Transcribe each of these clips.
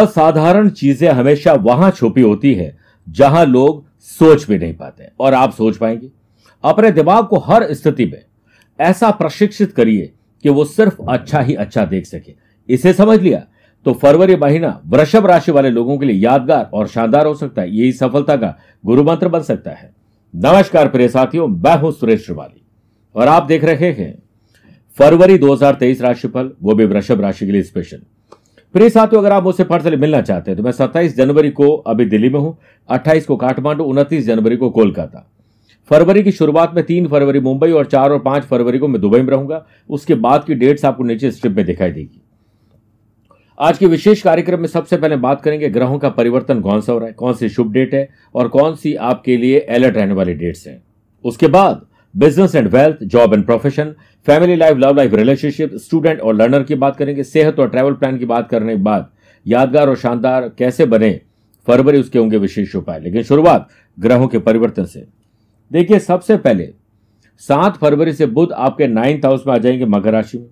असाधारण चीजें हमेशा वहां छुपी होती है जहां लोग सोच भी नहीं पाते, और आप सोच पाएंगे। अपने दिमाग को हर स्थिति में ऐसा प्रशिक्षित करिए कि वो सिर्फ अच्छा ही अच्छा देख सके। इसे समझ लिया तो फरवरी महीना वृषभ राशि वाले लोगों के लिए यादगार और शानदार हो सकता है। यही सफलता का गुरु मंत्र बन सकता है। नमस्कार प्रिय साथियों, मैं हूं सुरेश श्रीवाली और आप देख रहे हैं फरवरी 2023 राशिफल, वो भी वृषभ राशि के लिए स्पेशल। प्रिय साथियों, अगर आप मुझसे पर्सनली मिलना चाहते हैं तो मैं 27 जनवरी को अभी दिल्ली में हूं, 28 को काठमांडू, 29 जनवरी को कोलकाता। फरवरी की शुरुआत में 3 फरवरी मुंबई और 4 और 5 फरवरी को मैं दुबई में रहूंगा। उसके बाद की डेट्स आपको नीचे स्ट्रिप में दिखाई देगी। आज के विशेष कार्यक्रम में सबसे पहले बात करेंगे ग्रहों का परिवर्तन कौन सा हो रहा है, कौन सी शुभ डेट है और कौन सी आपके लिए अलर्ट रहने वाली डेट्स हैं। उसके बाद business and wealth, job and profession, family life, love life, relationship, student और लर्नर की बात करेंगे। सेहत और ट्रैवल प्लान की बात करने के बाद यादगार और शानदार कैसे बने फरवरी, उसके होंगे विशेष उपाय। लेकिन शुरुआत ग्रहों के परिवर्तन से। देखिए, सबसे पहले 7 फरवरी से बुध आपके 9th हाउस में आ जाएंगे, मकर राशि में।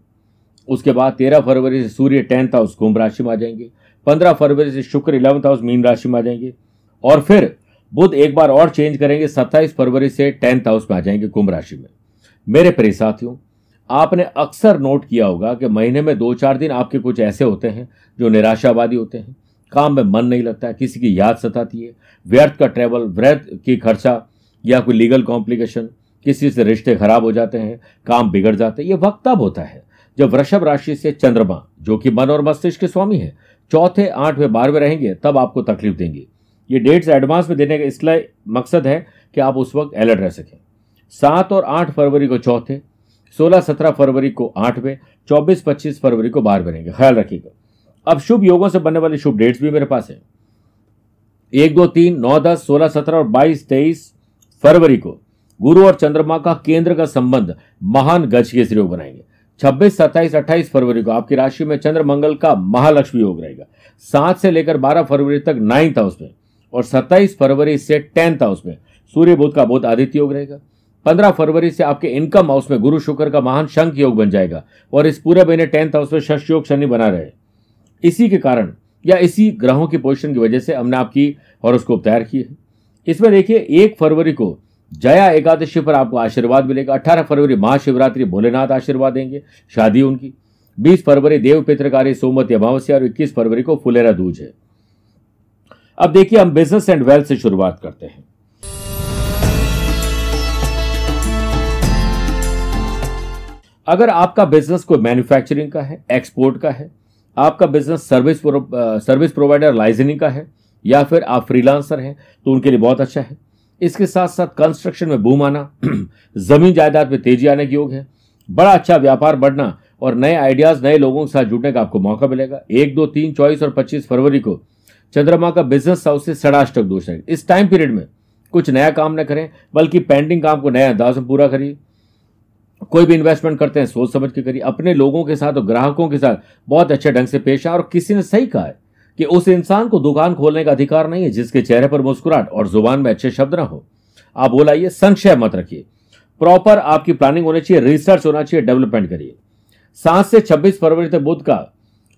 उसके बाद 13 फरवरी से सूर्य 10th हाउस कुंभ राशि में आ जाएंगे। 15 फरवरी से शुक्र 11th हाउस मीन राशि में आ जाएंगे। और फिर बुध एक बार और चेंज करेंगे, 27 फरवरी से 10th हाउस में आ जाएंगे, कुंभ राशि में। मेरे प्रिय साथियों, आपने अक्सर नोट किया होगा कि महीने में 2-4 दिन आपके कुछ ऐसे होते हैं जो निराशावादी होते हैं। काम में मन नहीं लगता है, किसी की याद सताती है, व्यर्थ का ट्रैवल, व्यर्थ की खर्चा या कोई लीगल कॉम्प्लिकेशन, किसी से रिश्ते खराब हो जाते हैं, काम बिगड़ जाते हैं। ये वक्त तब होता है जब वृषभ राशि से चंद्रमा, जो कि मन और मस्तिष्क के स्वामी है, 4, 8, 12 रहेंगे, तब आपको तकलीफ देंगे। ये डेट्स एडवांस में देने का इसलिए मकसद है कि आप उस वक्त अलर्ट रह सकें। 7 और 8 फरवरी को 4, 16-17 फरवरी को 8, 24-25 फरवरी को 12 बनेंगे। ख्याल रखिएगा। अब शुभ योगों से बनने वाली शुभ डेट्स भी मेरे पास है। 1, 2, 3, 9, 10, 16, 17 और 22-23 फरवरी को गुरु और चंद्रमा का केंद्र का संबंध महान गज के योग बनाएंगे। 26, 27, 28 फरवरी को आपकी राशि में चंद्र मंगल का महालक्ष्मी योग रहेगा। 7 से लेकर 12 फरवरी तक 9th हाउस में और 27 फरवरी से 10th हाउस में सूर्य बुध का बुध आदित्य योग रहेगा। 15 फरवरी से आपके इनकम हाउस में गुरु शुक्र का महान शंख योग बन जाएगा और इस पूरे महीने 10th हाउस में शश योग शनि बना रहे। इसी के कारण या इसी ग्रहों की पोजीशन की वजह से हमने आपकी हॉरोस्कोप तैयार की है। इसमें देखिए, 1 फरवरी को जया एकादशी पर आपको आशीर्वाद मिलेगा। 18 फरवरी महाशिवरात्रि भोलेनाथ आशीर्वाद देंगे, शादी उनकी। 20 फरवरी देव पित्रकारी सोमवती अमावस्या और 21 फरवरी को फुलेरा दूज है। अब देखिए, हम बिजनेस एंड वेल्थ से शुरुआत करते हैं। अगर आपका बिजनेस कोई मैन्युफैक्चरिंग का है, एक्सपोर्ट का है, आपका बिजनेस सर्विस प्रोवाइडर लाइसेंसिंग का है, या फिर आप फ्रीलांसर हैं, तो उनके लिए बहुत अच्छा है। इसके साथ साथ कंस्ट्रक्शन में बूम आना, जमीन जायदाद में तेजी आने के योग है। बड़ा अच्छा व्यापार बढ़ना और नए आइडियाज, नए लोगों के साथ जुड़ने का आपको मौका मिलेगा। 1, 2, 3, 24 और 25 फरवरी को चंद्रमा का बिजनेस हाउस से षडाष्टक दोष है। इस टाइम पीरियड में कुछ नया काम न करें, बल्कि पेंडिंग काम को नए अंदाज में पूरा करिए। कोई भी इन्वेस्टमेंट करते हैं सोच समझ के करिए। अपने लोगों के साथ और ग्राहकों के साथ बहुत अच्छे ढंग से पेश आए। और किसी ने सही कहा है कि उस इंसान को दुकान खोलने का अधिकार नहीं है जिसके चेहरे पर मुस्कुराहट और जुबान में अच्छे शब्द ना हो। आप बोलाइए, संशय मत रखिए। प्रॉपर आपकी प्लानिंग होनी चाहिए, रिसर्च होना चाहिए, डेवलपमेंट करिए। 7 से 26 फरवरी तक बुध का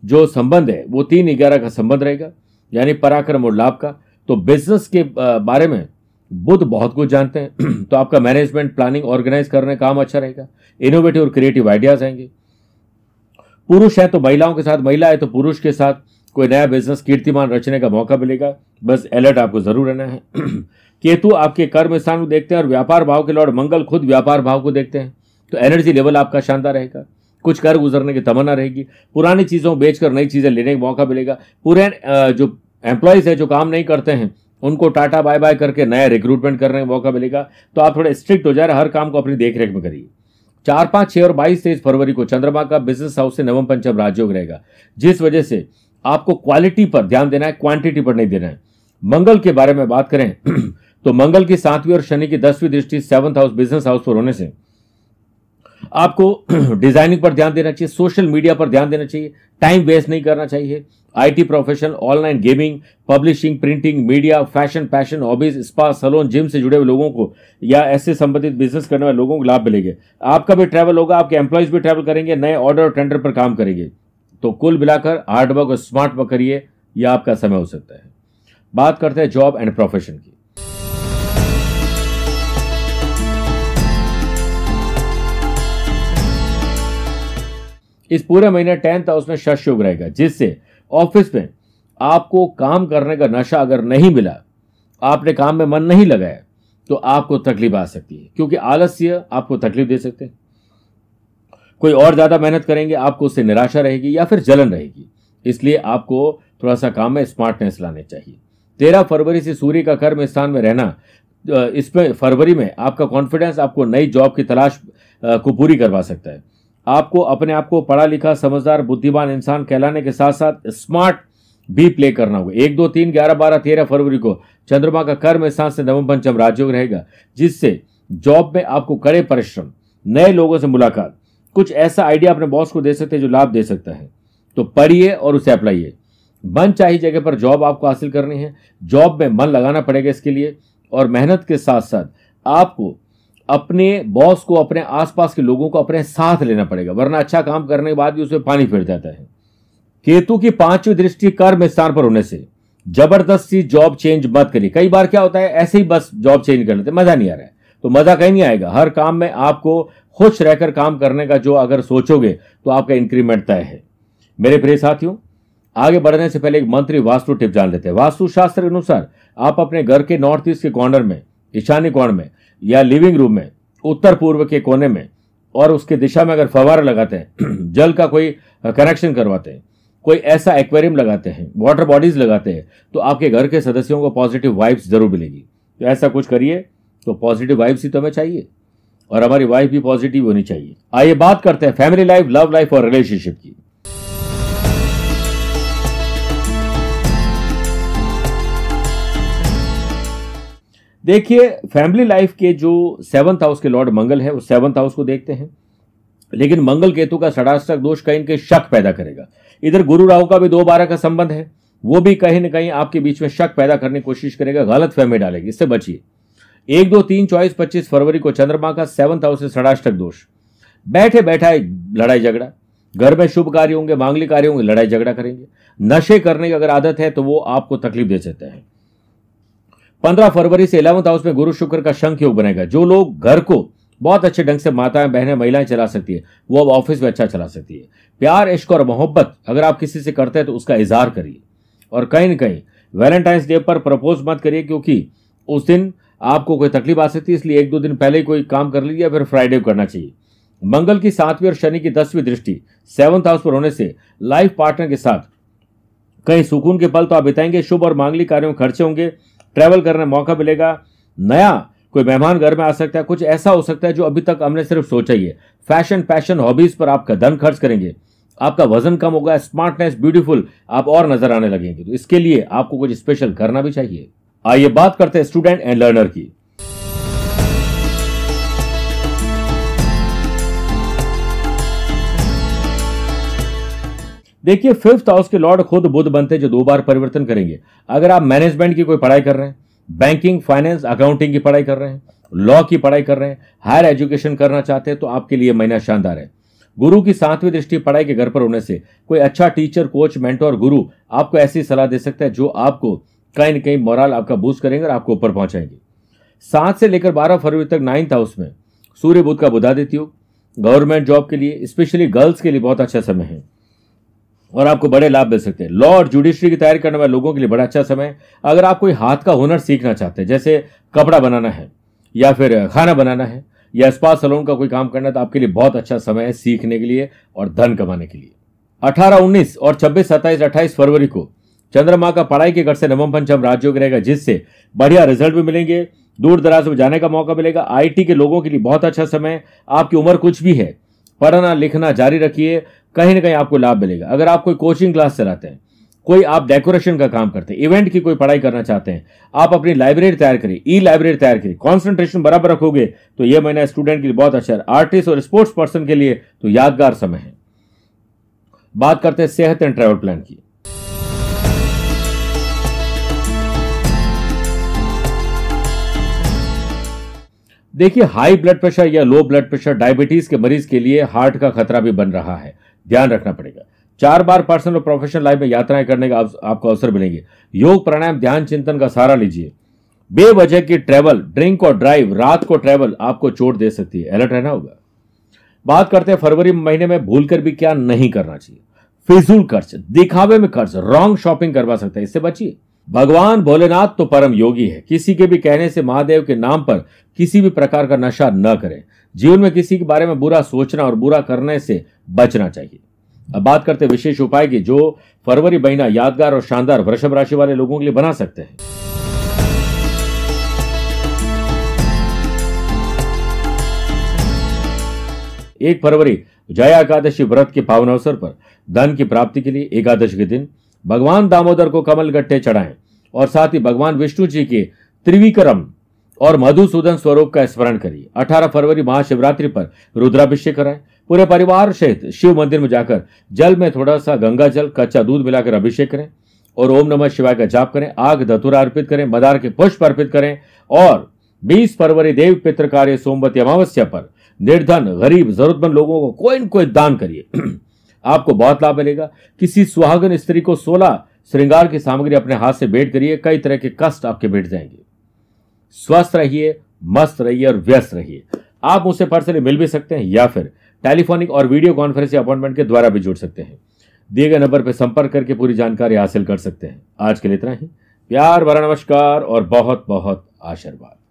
जो संबंध है वो 3-11 का संबंध रहेगा, यानी पराक्रम और लाभ का। तो बिजनेस के बारे में बुध बहुत कुछ जानते हैं, तो आपका मैनेजमेंट, प्लानिंग, ऑर्गेनाइज करने काम अच्छा रहेगा। इनोवेटिव और क्रिएटिव आइडियाज आएंगे। पुरुष है तो महिलाओं के साथ, महिला है तो पुरुष के साथ कोई नया बिजनेस कीर्तिमान रचने का मौका मिलेगा। बस अलर्ट आपको जरूर रहना है। केतु आपके कर्म स्थान को देखते हैं और व्यापार भाव के लॉर्ड मंगल खुद व्यापार भाव को देखते हैं, तो एनर्जी लेवल आपका शानदार रहेगा। कुछ कर गुजरने की तमन्ना रहेगी। पुरानी चीज़ों बेचकर नई चीज़ें लेने का मौका मिलेगा। पूरे जो एम्प्लॉयज़ है जो काम नहीं करते हैं उनको टाटा बाय बाय करके नया रिक्रूटमेंट करने का मौका मिलेगा। तो आप थोड़े स्ट्रिक्ट हो जाए, हर काम को अपनी देखरेख में करिए। 4, 5, 6 और 22-23 फरवरी को चंद्रमा का बिजनेस हाउस से नवम पंचम राजयोग रहेगा, जिस वजह से आपको क्वालिटी पर ध्यान देना है, क्वांटिटी पर नहीं देना है। मंगल के बारे में बात करें तो मंगल की 7वीं और शनि की 10वीं दृष्टि 7th हाउस बिजनेस हाउस पर होने से आपको डिजाइनिंग पर ध्यान देना चाहिए, सोशल मीडिया पर ध्यान देना चाहिए, टाइम वेस्ट नहीं करना चाहिए। IT profession, online gaming, publishing, printing, media, fashion, passion, hobbies, spa, salon, gym से जुड़े हुए लोगों को या ऐसे संबंधित बिजनेस करने वाले लोगों को लाभ मिलेंगे। आपका भी ट्रैवल होगा, आपके एम्प्लॉयज भी ट्रैवल करेंगे, नए ऑर्डर और टेंडर पर काम करेंगे। तो कुल मिलाकर हार्डवर्क और स्मार्ट वर्क करिए, यह आपका समय हो सकता है। बात करते हैं जॉब एंड प्रोफेशन की। इस पूरे महीने 10th हाउस में शश योग रहेगा, जिससे ऑफिस में आपको काम करने का नशा अगर नहीं मिला, आपने काम में मन नहीं लगाया, तो आपको तकलीफ आ सकती है, क्योंकि आलस्य आपको तकलीफ दे सकते हैं। कोई और ज़्यादा मेहनत करेंगे, आपको उससे निराशा रहेगी या फिर जलन रहेगी, इसलिए आपको थोड़ा सा काम में स्मार्टनेस लाने चाहिए। 13 फरवरी से सूर्य का कर्म स्थान में रहना, इसमें फरवरी में आपका कॉन्फिडेंस आपको नई जॉब की तलाश को पूरी करवा सकता है। आपको अपने आप को पढ़ा लिखा समझदार बुद्धिमान इंसान कहलाने के साथ साथ स्मार्ट भी प्ले करना होगा। 1, 2, 3, 11, 12, 13 फरवरी को चंद्रमा का कर्म स्थान से नवम पंचम राजयोग रहेगा, जिससे जॉब में आपको कड़े परिश्रम, नए लोगों से मुलाकात, कुछ ऐसा आइडिया अपने बॉस को दे सकते हैं जो लाभ दे सकता है, तो पढ़िए और उसे अप्लाइए। मन चाहिए जगह पर जॉब आपको हासिल करनी है, जॉब में मन लगाना पड़ेगा इसके लिए, और मेहनत के साथ साथ आपको अपने बॉस को, अपने आसपास के लोगों को अपने साथ लेना पड़ेगा, वरना अच्छा काम करने के बाद भी उसमें पानी फिर जाता है। केतु की 5वीं दृष्टि कर्म स्थान पर होने से जबरदस्ती जॉब चेंज मत करिए। कई बार क्या होता है, ऐसे ही बस जॉब चेंज कर लेते, मजा नहीं आ रहा है, तो मजा कहीं नहीं आएगा। हर काम में आपको खुश रहकर काम करने का जो अगर सोचोगे तो आपका इंक्रीमेंट तय है। मेरे प्रिय साथियों, आगे बढ़ने से पहले एक मंत्री वास्तु टिप जान लेते हैं। वास्तुशास्त्र के अनुसार आप अपने घर के नॉर्थ ईस्ट के कॉर्नर में, ईशान्य कोण में या लिविंग रूम में, उत्तर पूर्व के कोने में और उसके दिशा में अगर फव्वारा लगाते हैं, जल का कोई कनेक्शन करवाते हैं, कोई ऐसा एक्वेरियम लगाते हैं, वाटर बॉडीज लगाते हैं, तो आपके घर के सदस्यों को पॉजिटिव वाइब्स जरूर मिलेगी। तो ऐसा कुछ करिए, तो पॉजिटिव वाइब्स ही तो हमें चाहिए, और हमारी वाइफ भी पॉजिटिव होनी चाहिए। आइए बात करते हैं फैमिली लाइफ, लव लाइफ और रिलेशनशिप की। देखिए, फैमिली लाइफ के जो 7th हाउस के लॉर्ड मंगल है, वो 7th हाउस को देखते हैं, लेकिन मंगल केतु का षडाष्टक दोष कहीं न कहीं शक पैदा करेगा। इधर गुरु राहु का भी 2-12 का संबंध है, वो भी कहीं न कहीं आपके बीच में शक पैदा करने की कोशिश करेगा, गलत फहमी डालेगी, इससे बचिए। 1, 2, 3, 24, 25 फरवरी को चंद्रमा का 7th हाउस से षडाष्टक दोष, बैठे बैठा लड़ाई झगड़ा, घर में शुभ कार्य होंगे, मांगलिक कार्य होंगे, लड़ाई झगड़ा करेंगे। नशे करने की अगर आदत है तो वो आपको तकलीफ दे सकता है। 15 फरवरी से 11th हाउस में गुरु शुक्र का शंख योग बनेगा। जो लोग घर को बहुत अच्छे ढंग से माताएं, बहनें, महिलाएं चला सकती है, वो अब ऑफिस में अच्छा चला सकती है। प्यार, इश्क और मोहब्बत अगर आप किसी से करते हैं तो उसका इजहार करिए, और कहीं ना कहीं वैलेंटाइंस डे पर प्रपोज मत करिए, क्योंकि उस दिन आपको कोई तकलीफ आ सकती है, इसलिए 1-2 दिन पहले कोई काम कर लीजिए, फिर फ्राइडे को करना चाहिए। मंगल की 7वीं और शनि की 10वीं दृष्टि 7th हाउस पर होने से लाइफ पार्टनर के साथ कहीं सुकून के पल तो आप बिताएंगे। शुभ और मांगलिक कार्यों में खर्चे होंगे, ट्रैवल करने मौका मिलेगा, नया कोई मेहमान घर में आ सकता है, कुछ ऐसा हो सकता है जो अभी तक हमने सिर्फ सोचा ही है। फैशन, पैशन, हॉबीज पर आपका धन खर्च करेंगे, आपका वजन कम होगा, स्मार्टनेस, ब्यूटीफुल आप और नजर आने लगेंगे, तो इसके लिए आपको कुछ स्पेशल करना भी चाहिए। आइए बात करते हैं स्टूडेंट एंड लर्नर की। देखिए, 5th हाउस के लॉर्ड खुद बुध बनते हैं, जो 2 बार परिवर्तन करेंगे। अगर आप मैनेजमेंट की कोई पढ़ाई कर रहे हैं, बैंकिंग, फाइनेंस, अकाउंटिंग की पढ़ाई कर रहे हैं, लॉ की पढ़ाई कर रहे हैं, हायर एजुकेशन करना चाहते हैं, तो आपके लिए महीना शानदार है। गुरु की 7वीं दृष्टि पढ़ाई के घर पर होने से कोई अच्छा टीचर, कोच, मेंटोर, गुरु आपको ऐसी सलाह दे सकता है जो आपको कहीं न कहीं मोरल आपका बूस्ट करेंगे और आपको ऊपर पहुंचाएंगे। 7 से लेकर 12 फरवरी तक 9th हाउस में सूर्य बुध का बुधादित्य योग गवर्नमेंट जॉब के लिए, स्पेशली गर्ल्स के लिए बहुत अच्छा समय है और आपको बड़े लाभ मिल सकते हैं। लॉ और जुडिशरी की तैयारी करने वाले लोगों के लिए बड़ा अच्छा समय है। अगर आप कोई हाथ का हुनर सीखना चाहते हैं, जैसे कपड़ा बनाना है या फिर खाना बनाना है या स्पा सैलून का कोई काम करना है, तो आपके लिए बहुत अच्छा समय है सीखने के लिए और धन कमाने के लिए। 18, 19 और 26, 27, 28 फरवरी को चंद्रमा का पढ़ाई के घर से नवम पंचम राजयोग रहेगा, जिससे बढ़िया रिजल्ट भी मिलेंगे, दूर दराज में जाने का मौका मिलेगा। IT के लोगों के लिए बहुत अच्छा समय, आपकी उम्र कुछ भी है, पढ़ना लिखना जारी रखिए, कहीं ना कहीं आपको लाभ मिलेगा। अगर आप कोई कोचिंग क्लास चलाते हैं, कोई आप डेकोरेशन का काम करते हैं, इवेंट की कोई पढ़ाई करना चाहते हैं, आप अपनी लाइब्रेरी तैयार करिए, ई-लाइब्रेरी तैयार करिए, कॉन्सेंट्रेशन बराबर रखोगे तो यह महीना स्टूडेंट के लिए बहुत अच्छा है। आर्टिस्ट और स्पोर्ट्स पर्सन के लिए तो यादगार समय है। बात करते हैं सेहत एंड ट्रैवल प्लान की। देखिए, हाई ब्लड प्रेशर या लो ब्लड प्रेशर, डायबिटीज के मरीज के लिए हार्ट का खतरा भी बन रहा है, ध्यान रखना पड़ेगा। चार बार पर्सनल और प्रोफेशनल लाइफ में यात्राएं करने का आपको अवसर मिलेंगे। योग, प्राणायाम, ध्यान, चिंतन का सहारा लीजिए। बेवजह की ट्रैवल, ड्रिंक और ड्राइव, रात को ट्रैवल आपको चोट दे सकती है, अलर्ट रहना होगा। बात करते हैं फरवरी महीने में भूलकर भी क्या नहीं करना चाहिए। फिजूल खर्च, दिखावे में खर्च, रॉन्ग शॉपिंग करवा सकते हैं, इससे बचिए। भगवान भोलेनाथ तो परम योगी है, किसी के भी कहने से महादेव के नाम पर किसी भी प्रकार का नशा न करें। जीवन में किसी के बारे में बुरा सोचना और बुरा करने से बचना चाहिए। अब बात करते हैं विशेष उपाय की, जो फरवरी महीना यादगार और शानदार वृषभ राशि वाले लोगों के लिए बना सकते हैं। एक फरवरी जया एकादशी व्रत के पावन अवसर पर धन की प्राप्ति के लिए एकादशी के दिन भगवान दामोदर को कमल गट्टे चढ़ाएं और साथ ही भगवान विष्णु जी के त्रिविक्रम और मधुसूदन स्वरूप का स्मरण करिए। 18 फरवरी महाशिवरात्रि पर रुद्राभिषेक कराएं। पूरे परिवार सहित शिव मंदिर में जाकर जल में थोड़ा सा गंगा जल, कच्चा दूध मिलाकर अभिषेक करें और ओम नमः शिवाय का जाप करें। आग धतूरा अर्पित करें, मदार के पुष्प अर्पित करें। और 20 फरवरी देव पितृ कार्य सोमवती अमावस्या पर निर्धन, गरीब, जरूरतमंद लोगों को कोई न कोई दान करिए, आपको बहुत लाभ मिलेगा। किसी सुहागन स्त्री को 16 श्रृंगार की सामग्री अपने हाथ से भेंट करिए, कई तरह के कष्ट आपके भेंट जाएंगे। स्वस्थ रहिए, मस्त रहिए और व्यस्त रहिए। आप मुझसे पर्सनली मिल भी सकते हैं या फिर टेलीफोनिक और वीडियो कॉन्फ्रेंस अपॉइंटमेंट के द्वारा भी जुड़ सकते हैं। दिए गए नंबर पर संपर्क करके पूरी जानकारी हासिल कर सकते हैं। आज के लिए इतना ही। प्यार भरा नमस्कार और बहुत बहुत आशीर्वाद।